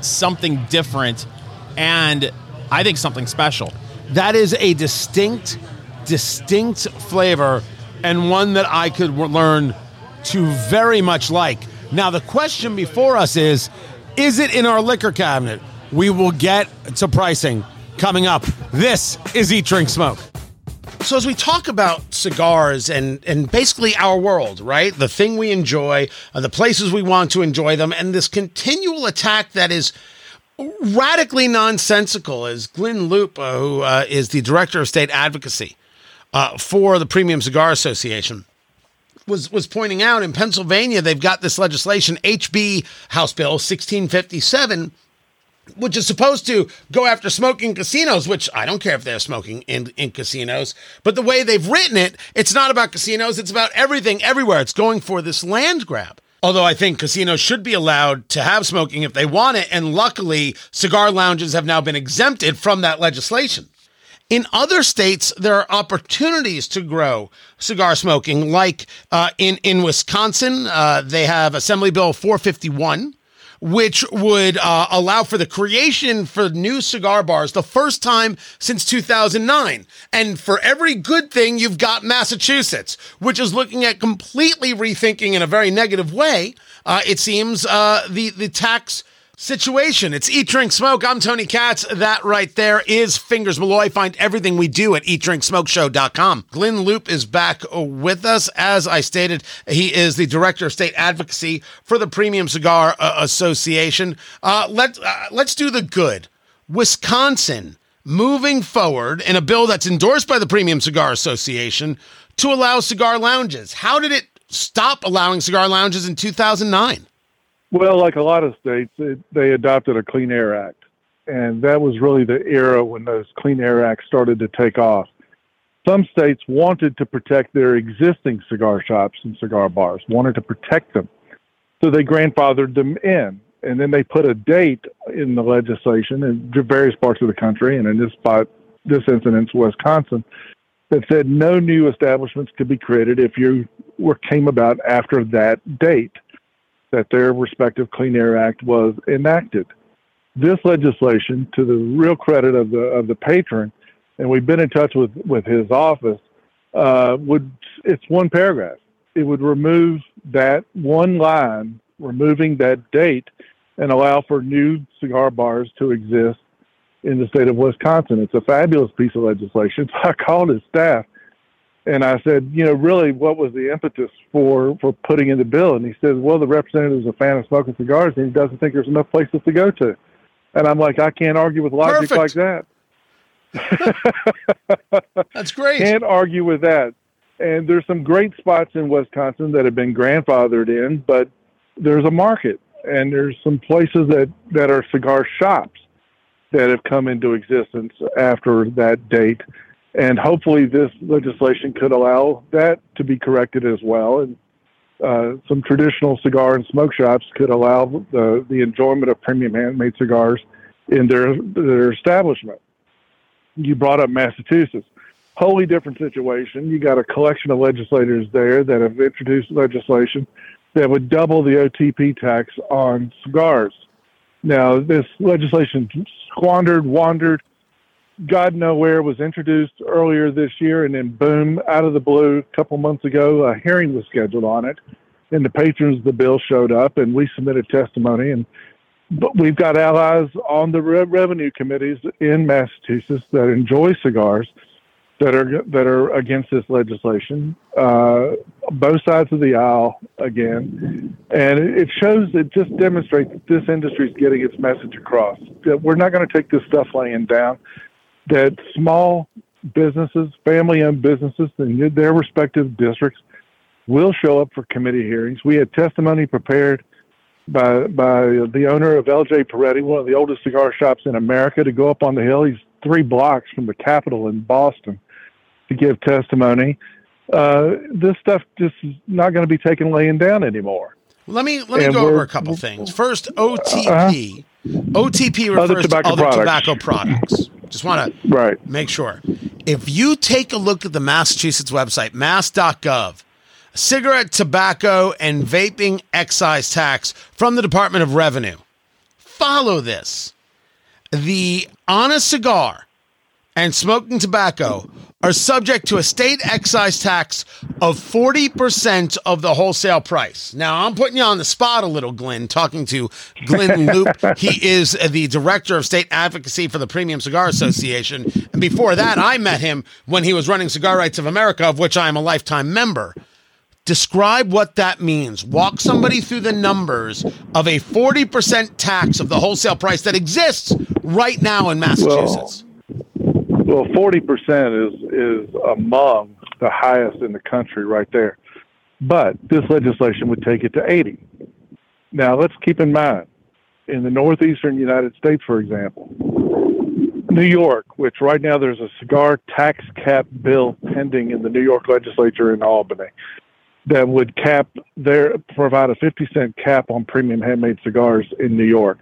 something different, and I think something special. That is a distinct, distinct flavor, and one that I could learn to very much like. Now, the question before us is, is it in our liquor cabinet? We will get to pricing coming up. This is Eat, Drink, Smoke. So as we talk about cigars and, and basically our world, right? The thing we enjoy, uh, the places we want to enjoy them, and this continual attack that is radically nonsensical, is Glenn Loope, uh, who uh, is the Director of State Advocacy uh, for the Premium Cigar Association, was was pointing out in Pennsylvania, they've got this legislation, H B House Bill sixteen fifty-seven, which is supposed to go after smoking casinos, which I don't care if they're smoking in, in casinos, but the way they've written it, it's not about casinos. It's about everything, everywhere. It's going for this land grab. Although I think casinos should be allowed to have smoking if they want it. And luckily, cigar lounges have now been exempted from that legislation. In other states, there are opportunities to grow cigar smoking, like uh, in, in Wisconsin, uh, they have Assembly Bill four fifty-one, which would uh, allow for the creation for new cigar bars the first time since two thousand nine. And for every good thing, you've got Massachusetts, which is looking at completely rethinking in a very negative way, uh, it seems, uh, the, the tax situation. It's Eat, Drink, Smoke. I'm Tony Katz. That right there is Fingers Malloy. Find everything we do at eat drink smoke show dot com. Glenn Loope is back with us. As I stated, he is the Director of State Advocacy for the Premium Cigar uh, Association. Uh, let, uh, let's do the good. Wisconsin moving forward in a bill that's endorsed by the Premium Cigar Association to allow cigar lounges. How did it stop allowing cigar lounges in two thousand nine? Well, like a lot of states, it, they adopted a Clean Air Act, and that was really the era when those Clean Air Acts started to take off. Some states wanted to protect their existing cigar shops and cigar bars, wanted to protect them, so they grandfathered them in, and then they put a date in the legislation in various parts of the country, and in this spot, this incident, Wisconsin, that said no new establishments could be created if you were came about after that date that their respective Clean Air Act was enacted. This legislation, to the real credit of the of the patron, and we've been in touch with, with his office, uh, would it's one paragraph. It would remove that one line, removing that date, and allow for new cigar bars to exist in the state of Wisconsin. It's a fabulous piece of legislation. So I called his staff, and I said, you know, really, what was the impetus for, for putting in the bill? And he says, well, the representative's a fan of smoking cigars, and he doesn't think there's enough places to go to. And I'm like, I can't argue with logic Perfect. Like that. That's great. Can't argue with that. And there's some great spots in Wisconsin that have been grandfathered in, but there's a market, and there's some places that, that are cigar shops that have come into existence after that date. And hopefully this legislation could allow that to be corrected as well. And uh, some traditional cigar and smoke shops could allow the, the enjoyment of premium handmade cigars in their, their establishment. You brought up Massachusetts. Wholly different situation. You got a collection of legislators there that have introduced legislation that would double the O T P tax on cigars. Now, this legislation squandered, wandered, God nowhere, was introduced earlier this year, and then boom, out of the blue, a couple months ago, a hearing was scheduled on it, and the patrons of the bill showed up, and we submitted testimony, and but we've got allies on the re- revenue committees in Massachusetts that enjoy cigars that are that are against this legislation, uh, both sides of the aisle again, and it shows, it just demonstrates that this industry is getting its message across, that we're not going to take this stuff laying down, that small businesses, family-owned businesses in their respective districts will show up for committee hearings. We had testimony prepared by by the owner of L J Peretti, one of the oldest cigar shops in America, to go up on the hill. He's three blocks from the Capitol in Boston. to give testimony. Uh, this stuff just is not going to be taken laying down anymore. Let me let me and go over a couple things. First, O T P. Uh-huh. O T P refers other tobacco to other products. tobacco products. Just want to right. make sure. If you take a look at the Massachusetts website, mass dot gov, cigarette, tobacco, and vaping excise tax from the Department of Revenue. Follow this. The on a cigar and smoking tobacco are subject to a state excise tax of forty percent of the wholesale price. Now, I'm putting you on the spot a little, Glenn, talking to Glenn Loope. He is the Director of State Advocacy for the Premium Cigar Association. And before that, I met him when he was running Cigar Rights of America, of which I am a lifetime member. Describe what that means. Walk somebody through the numbers of a forty percent tax of the wholesale price that exists right now in Massachusetts. Well, well, forty percent is, is among the highest in the country right there. But this legislation would take it to eighty. Now, let's keep in mind, in the northeastern United States, for example, New York, which right now there's a cigar tax cap bill pending in the New York legislature in Albany, that would cap their, provide a fifty cent cap on premium handmade cigars in New York.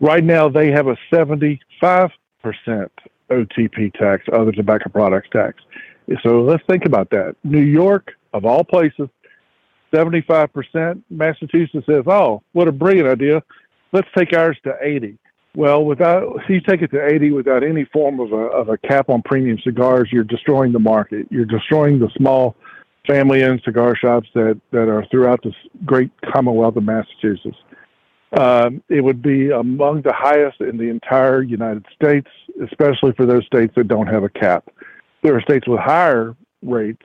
Right now, they have a seventy-five percent O T P tax, other tobacco products tax. So let's think about that. New York, of all places, seventy-five percent. Massachusetts says, oh, what a brilliant idea. Let's take ours to eighty. Well, without, if you take it to eighty without any form of a, of a cap on premium cigars, you're destroying the market. You're destroying the small family-owned cigar shops that, that are throughout the great Commonwealth of Massachusetts. Um, it would be among the highest in the entire United States, especially for those states that don't have a cap. There are states with higher rates,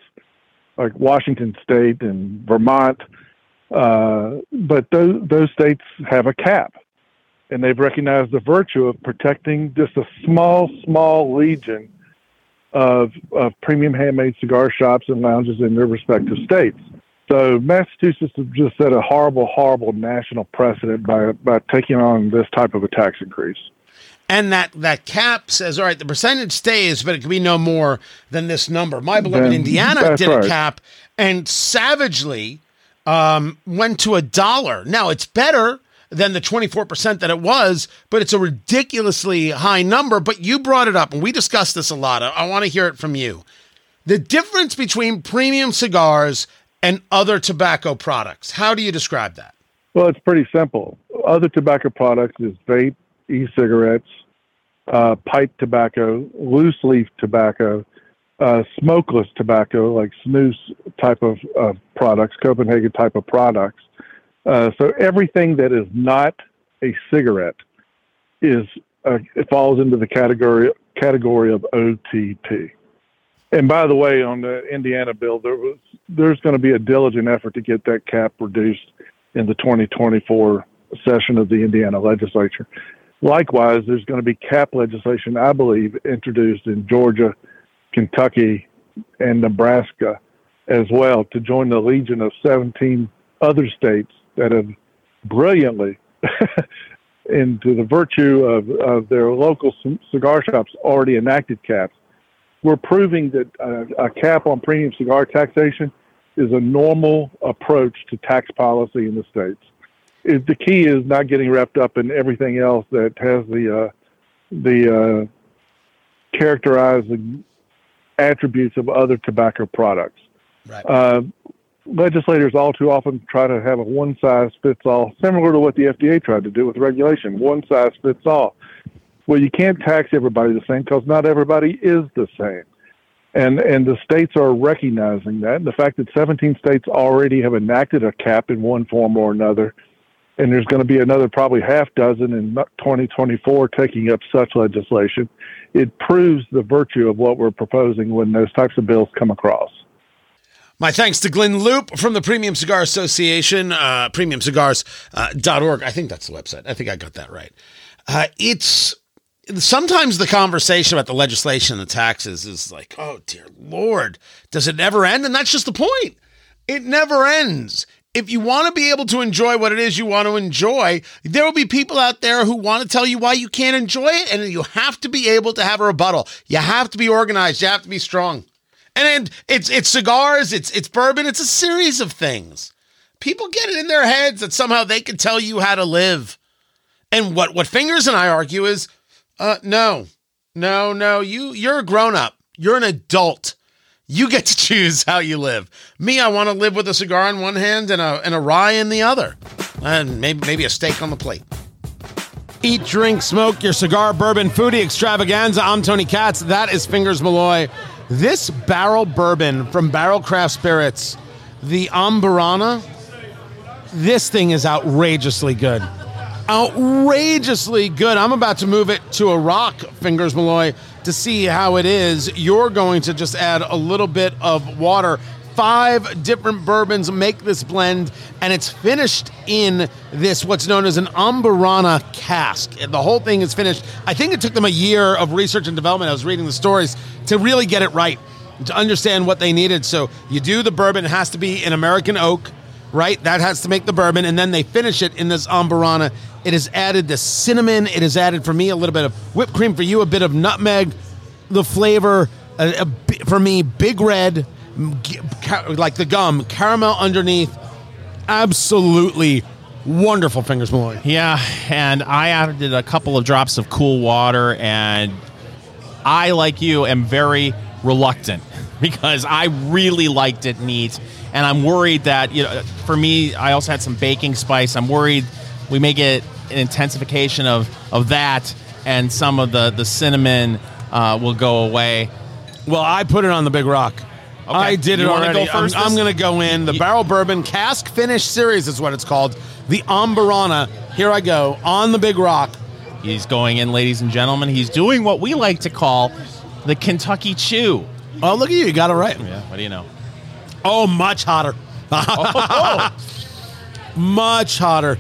like Washington State and Vermont, uh, but those, those states have a cap, and they've recognized the virtue of protecting just a small, small legion Of, of premium handmade cigar shops and lounges in their respective states. So Massachusetts has just set a horrible, horrible national precedent by by taking on this type of a tax increase. And that, that cap says, all right, the percentage stays, but it can be no more than this number. My beloved then, Indiana did right. a cap and savagely um, went to a dollar. Now, it's better than the twenty-four percent that it was, but it's a ridiculously high number. But you brought it up, and we discussed this a lot. I, I want to hear it from you. The difference between premium cigars and other tobacco products, how do you describe that? Well, it's pretty simple. Other tobacco products is vape, e-cigarettes, uh, pipe tobacco, loose-leaf tobacco, uh, smokeless tobacco, like snus type of uh, products, Copenhagen type of products. Uh, so everything that is not a cigarette is uh, it falls into the category category of O T P. And by the way, on the Indiana bill, there was there's going to be a diligent effort to get that cap reduced in the twenty twenty-four session of the Indiana legislature. Likewise, there's going to be cap legislation, I believe, introduced in Georgia, Kentucky, and Nebraska as well to join the legion of seventeen other states that have brilliantly, into the virtue of, of their local c- cigar shops, already enacted caps. We're proving that uh, a cap on premium cigar taxation is a normal approach to tax policy in the states. It, the key is not getting wrapped up in everything else that has the uh, the uh, characterizing attributes of other tobacco products. Right. Uh, Legislators all too often try to have a one-size-fits-all, similar to what the F D A tried to do with regulation, one-size-fits-all. Well, you can't tax everybody the same because not everybody is the same. And and the states are recognizing that. And the fact that seventeen states already have enacted a cap in one form or another, and there's going to be another probably half dozen in twenty twenty-four taking up such legislation, it proves the virtue of what we're proposing when those types of bills come across. My thanks to Glenn Loope from the Premium Cigar Association, uh, premium cigars dot org. I think that's the website. I think I got that right. Uh, it's sometimes the conversation about the legislation and the taxes is like, oh, dear Lord, does it never end? And that's just the point. It never ends. If you want to be able to enjoy what it is you want to enjoy, there will be people out there who want to tell you why you can't enjoy it, and you have to be able to have a rebuttal. You have to be organized. You have to be strong. And it's it's cigars, it's it's bourbon, it's a series of things. People get it in their heads that somehow they can tell you how to live. And what what Fingers and I argue is, uh, no, no, no, you you're a grown up, you're an adult. You get to choose how you live. Me, I want to live with a cigar in one hand and a and a rye in the other, and maybe maybe a steak on the plate. Eat, drink, smoke, your cigar, bourbon, foodie extravaganza. I'm Tony Katz. That is Fingers Malloy. This barrel bourbon from Barrell Craft Spirits, the Amburana, this thing is outrageously good. Outrageously good. I'm about to move it to a rock, Fingers Malloy, to see how it is. You're going to just add a little bit of water. Five different bourbons make this blend, and it's finished in this what's known as an Amburana cask. The whole thing is finished. I think it took them a year of research and development. I was reading the stories to really get it right, to understand what they needed. So you do the bourbon. It has to be in American oak, right? That has to make the bourbon, and then they finish it in this Amburana. It has added the cinnamon. It has added, for me, a little bit of whipped cream. For you, a bit of nutmeg. The flavor, a, a, for me, big red, like the gum, caramel underneath. Absolutely wonderful, Fingers Malloy. Yeah, and I added a couple of drops of cool water, and I, like you, am very reluctant because I really liked it neat, and I'm worried that, you know, for me, I also had some baking spice. I'm worried we may get an intensification of, of that, and some of the, the cinnamon uh, will go away. Well, I put it on the big rock. Okay. I did you it already. Go first, I'm, I'm going to go in. The you, Barrel Bourbon Cask Finish Series is what it's called. The Amburana. Here I go. On the big rock. He's going in, ladies and gentlemen. He's doing what we like to call the Kentucky Chew. Oh, look at you. You got it right. Yeah. What do you know? Oh, much hotter. oh, oh, oh. Much hotter.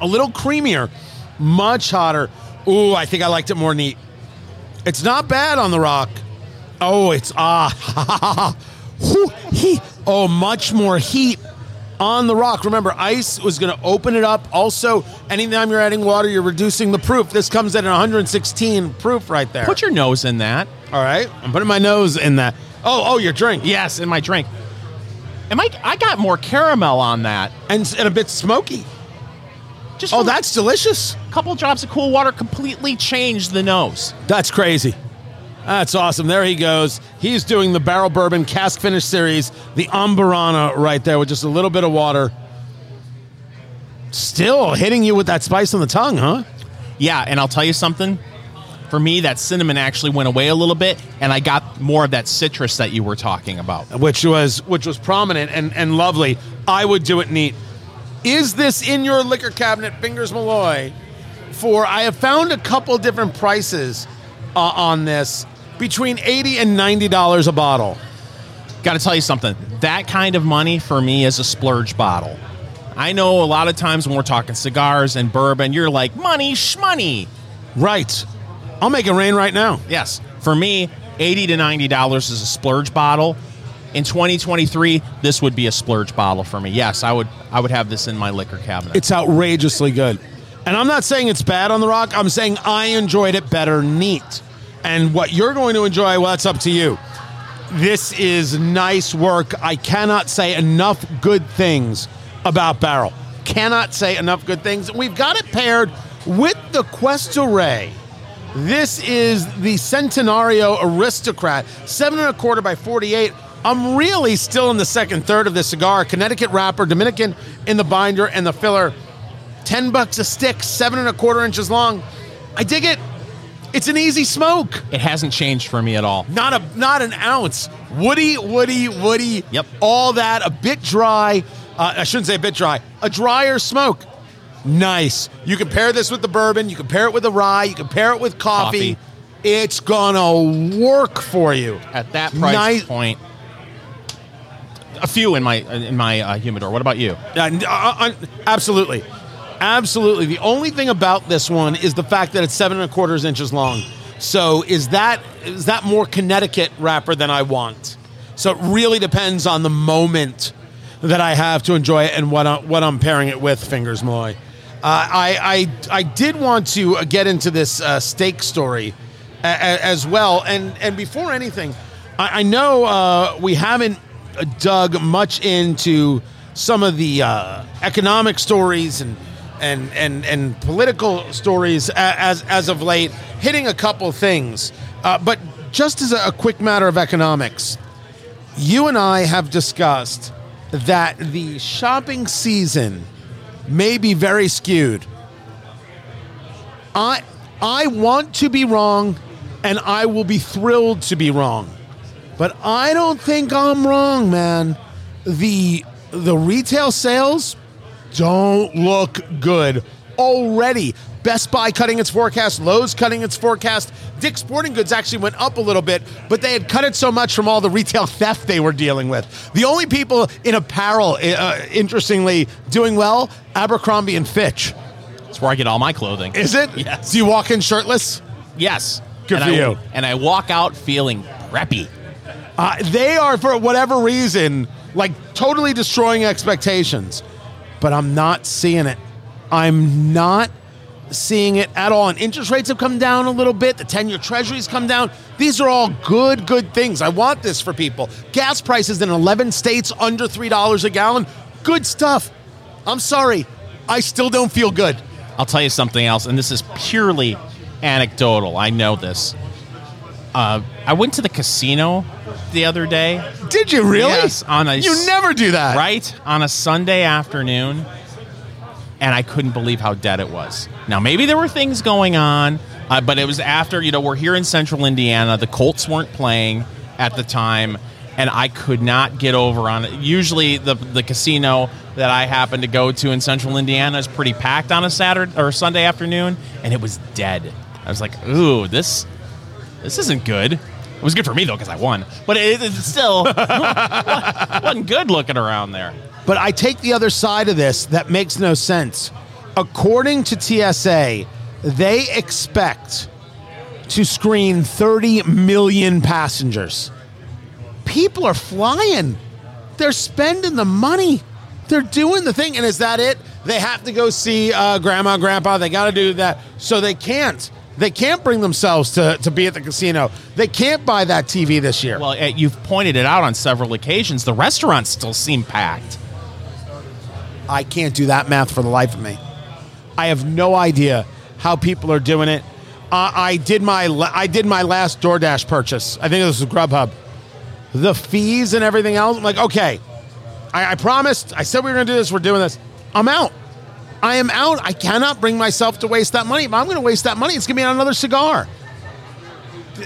A little creamier. Much hotter. Ooh, I think I liked it more neat. It's not bad on the rock. Oh, it's ah, heat. Oh, much more heat on the rock. Remember, ice was going to open it up. Also, anytime you're adding water, you're reducing the proof. This comes in at one hundred sixteen proof right there. Put your nose in that. All right, I'm putting my nose in that. Oh, oh, your drink. Yes, in my drink. Am I? I got more caramel on that, and and a bit smoky. Just oh, that's delicious. A couple drops of cool water completely changed the nose. That's crazy. That's awesome. There he goes. He's doing the Barrel Bourbon Cask Finish Series, the Amburana right there with just a little bit of water. Still hitting you with that spice on the tongue, huh? Yeah, and I'll tell you something. For me, that cinnamon actually went away a little bit, and I got more of that citrus that you were talking about. Which was which was prominent and, and lovely. I would do it neat. Is this in your liquor cabinet, Fingers Malloy? For I have found a couple different prices uh, on this. Between eighty dollars and ninety dollars a bottle. Got to tell you something. That kind of money for me is a splurge bottle. I know a lot of times when we're talking cigars and bourbon, you're like, money, shmoney. Right. I'll make it rain right now. Yes. For me, eighty dollars to ninety dollars is a splurge bottle. In twenty twenty-three, this would be a splurge bottle for me. Yes, I would I would have this in my liquor cabinet. It's outrageously good. And I'm not saying it's bad on the rock. I'm saying I enjoyed it better neat. And what you're going to enjoy, well, that's up to you. This is nice work. I cannot say enough good things about Barrel. Cannot say enough good things. We've got it paired with the Cuesta Rey. This is the Centenario Aristocrat, seven and a quarter by forty-eight. I'm really still in the second third of this cigar. Connecticut wrapper, Dominican in the binder and the filler. Ten bucks a stick, seven and a quarter inches long. I dig it. It's an easy smoke. It hasn't changed for me at all. Not a not an ounce. Woody, woody, woody. Yep. All that. A bit dry. Uh, I shouldn't say a bit dry. A drier smoke. Nice. You can pair this with the bourbon. You can pair it with the rye. You can pair it with coffee. coffee. It's going to work for you. At that price nice. point. A few in my in my uh, humidor. What about you? Uh, uh, absolutely. Absolutely. The only thing about this one is the fact that it's seven and a quarter inches long. So is that is that more Connecticut wrapper than I want? So it really depends on the moment that I have to enjoy it and what I'm, what I'm pairing it with, Fingers Malloy. Uh, I, I I did want to get into this uh, steak story a, a, as well. And, and before anything, I, I know uh, we haven't dug much into some of the uh, economic stories and and and and political stories as as of late, hitting a couple things. Uh, but just as a, a quick matter of economics, you and I have discussed that the shopping season may be very skewed. I I want to be wrong, and I will be thrilled to be wrong. But I don't think I'm wrong, man. The the retail sales don't look good already. Best Buy cutting its forecast, Lowe's cutting its forecast. Dick's Sporting Goods actually went up a little bit, but they had cut it so much from all the retail theft they were dealing with. The only people in apparel, uh, interestingly, doing well, Abercrombie and Fitch. That's where I get all my clothing. Is it? Yes. Do you walk in shirtless? Yes. Good for you. And I walk out feeling preppy. Uh, they are, for whatever reason, like totally destroying expectations. But I'm not seeing it. I'm not seeing it at all. And interest rates have come down a little bit. The ten-year treasuries come down. These are all good, good things. I want this for people. Gas prices in eleven states under three dollars a gallon. Good stuff. I'm sorry. I still don't feel good. I'll tell you something else, and this is purely anecdotal. I know this. Uh, I went to the casino the other day. Did you really? Yes. On a, you never do that. Right? On a Sunday afternoon. And I couldn't believe how dead it was. Now, maybe there were things going on, uh, but it was after, you know, we're here in central Indiana. The Colts weren't playing at the time, and I could not get over on it. Usually the, the casino that I happen to go to in central Indiana is pretty packed on a Saturday or Sunday afternoon, and it was dead. I was like, ooh, this... This isn't good. It was good for me, though, because I won. But it, it still wasn't good looking around there. But I take the other side of this that makes no sense. According to T S A, they expect to screen thirty million passengers. People are flying. They're spending the money. They're doing the thing. And is that it? They have to go see uh, grandma, grandpa. They got to do that. So they can't. They can't bring themselves to, to be at the casino. They can't buy that T V this year. Well, you've pointed it out on several occasions. The restaurants still seem packed. I can't do that math for the life of me. I have no idea how people are doing it. Uh, I did my I did my last DoorDash purchase. I think this was Grubhub. The fees and everything else. I'm like, okay, I, I promised. I said we were going to do this. We're doing this. I'm out. I am out. I cannot bring myself to waste that money. If I'm going to waste that money, it's going to be on another cigar.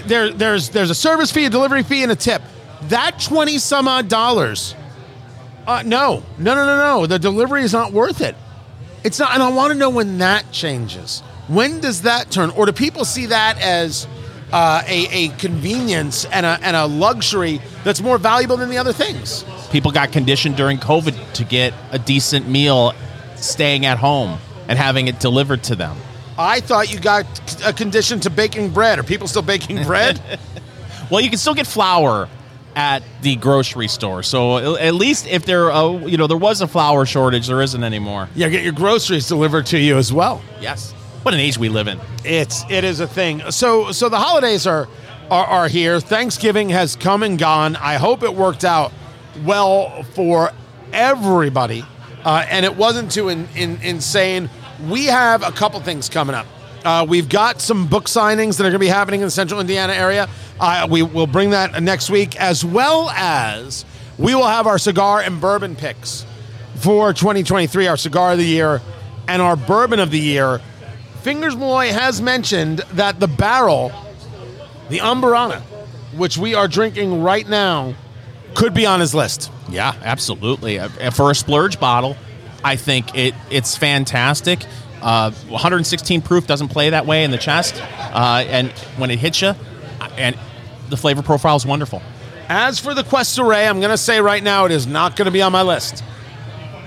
There, there's there's a service fee, a delivery fee, and a tip. That twenty some odd dollars. Uh, no, no, no, no, no. The delivery is not worth it. It's not. And I want to know when that changes. When does that turn? Or do people see that as uh, a, a convenience and a, and a luxury that's more valuable than the other things? People got conditioned during COVID to get a decent meal staying at home and having it delivered to them. I thought you got a condition to baking bread. Are people still baking bread? Well, you can still get flour at the grocery store. So at least if there, uh, you know, there was a flour shortage, there isn't anymore. Yeah, get your groceries delivered to you as well. Yes. What an age we live in. It's it is a thing. So so the holidays are are, are here. Thanksgiving has come and gone. I hope it worked out well for everybody. Uh, and it wasn't too in, in, insane. We have a couple things coming up. Uh, we've got some book signings that are going to be happening in the central Indiana area. Uh, we will bring that next week, as well as we will have our cigar and bourbon picks for twenty twenty-three, our cigar of the year and our bourbon of the year. Fingers Malloy has mentioned that the barrel, the Amburana, which we are drinking right now, could be on his list. Yeah, absolutely. For a splurge bottle, I think it it's fantastic. Uh, one hundred sixteen proof doesn't play that way in the chest. Uh, and when it hits you, and the flavor profile is wonderful. As for the Cuesta Rey, I'm going to say right now it is not going to be on my list.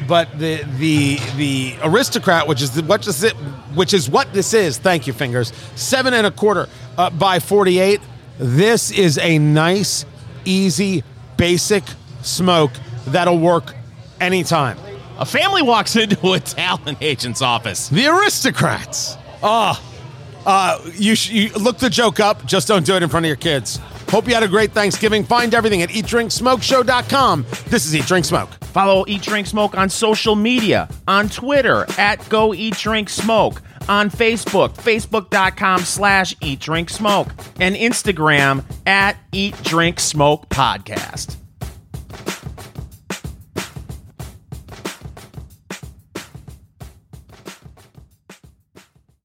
But the the the Aristocrat, which is the, what this is, which is what this is. Thank you, Fingers. Seven and a quarter uh, by forty-eight. This is a nice, easy, basic smoke that'll work anytime. A family walks into a talent agent's office. The Aristocrats. Oh, uh, you, sh- you look the joke up. Just don't do it in front of your kids. Hope you had a great Thanksgiving. Find everything at eat drink smoke show dot com. This is Eat Drink Smoke. Follow Eat Drink Smoke on social media, on Twitter, at Go Eat Drink Smoke, on Facebook, facebook.com slash Eat Drink Smoke, and Instagram, at Eat Drink Smoke Podcast.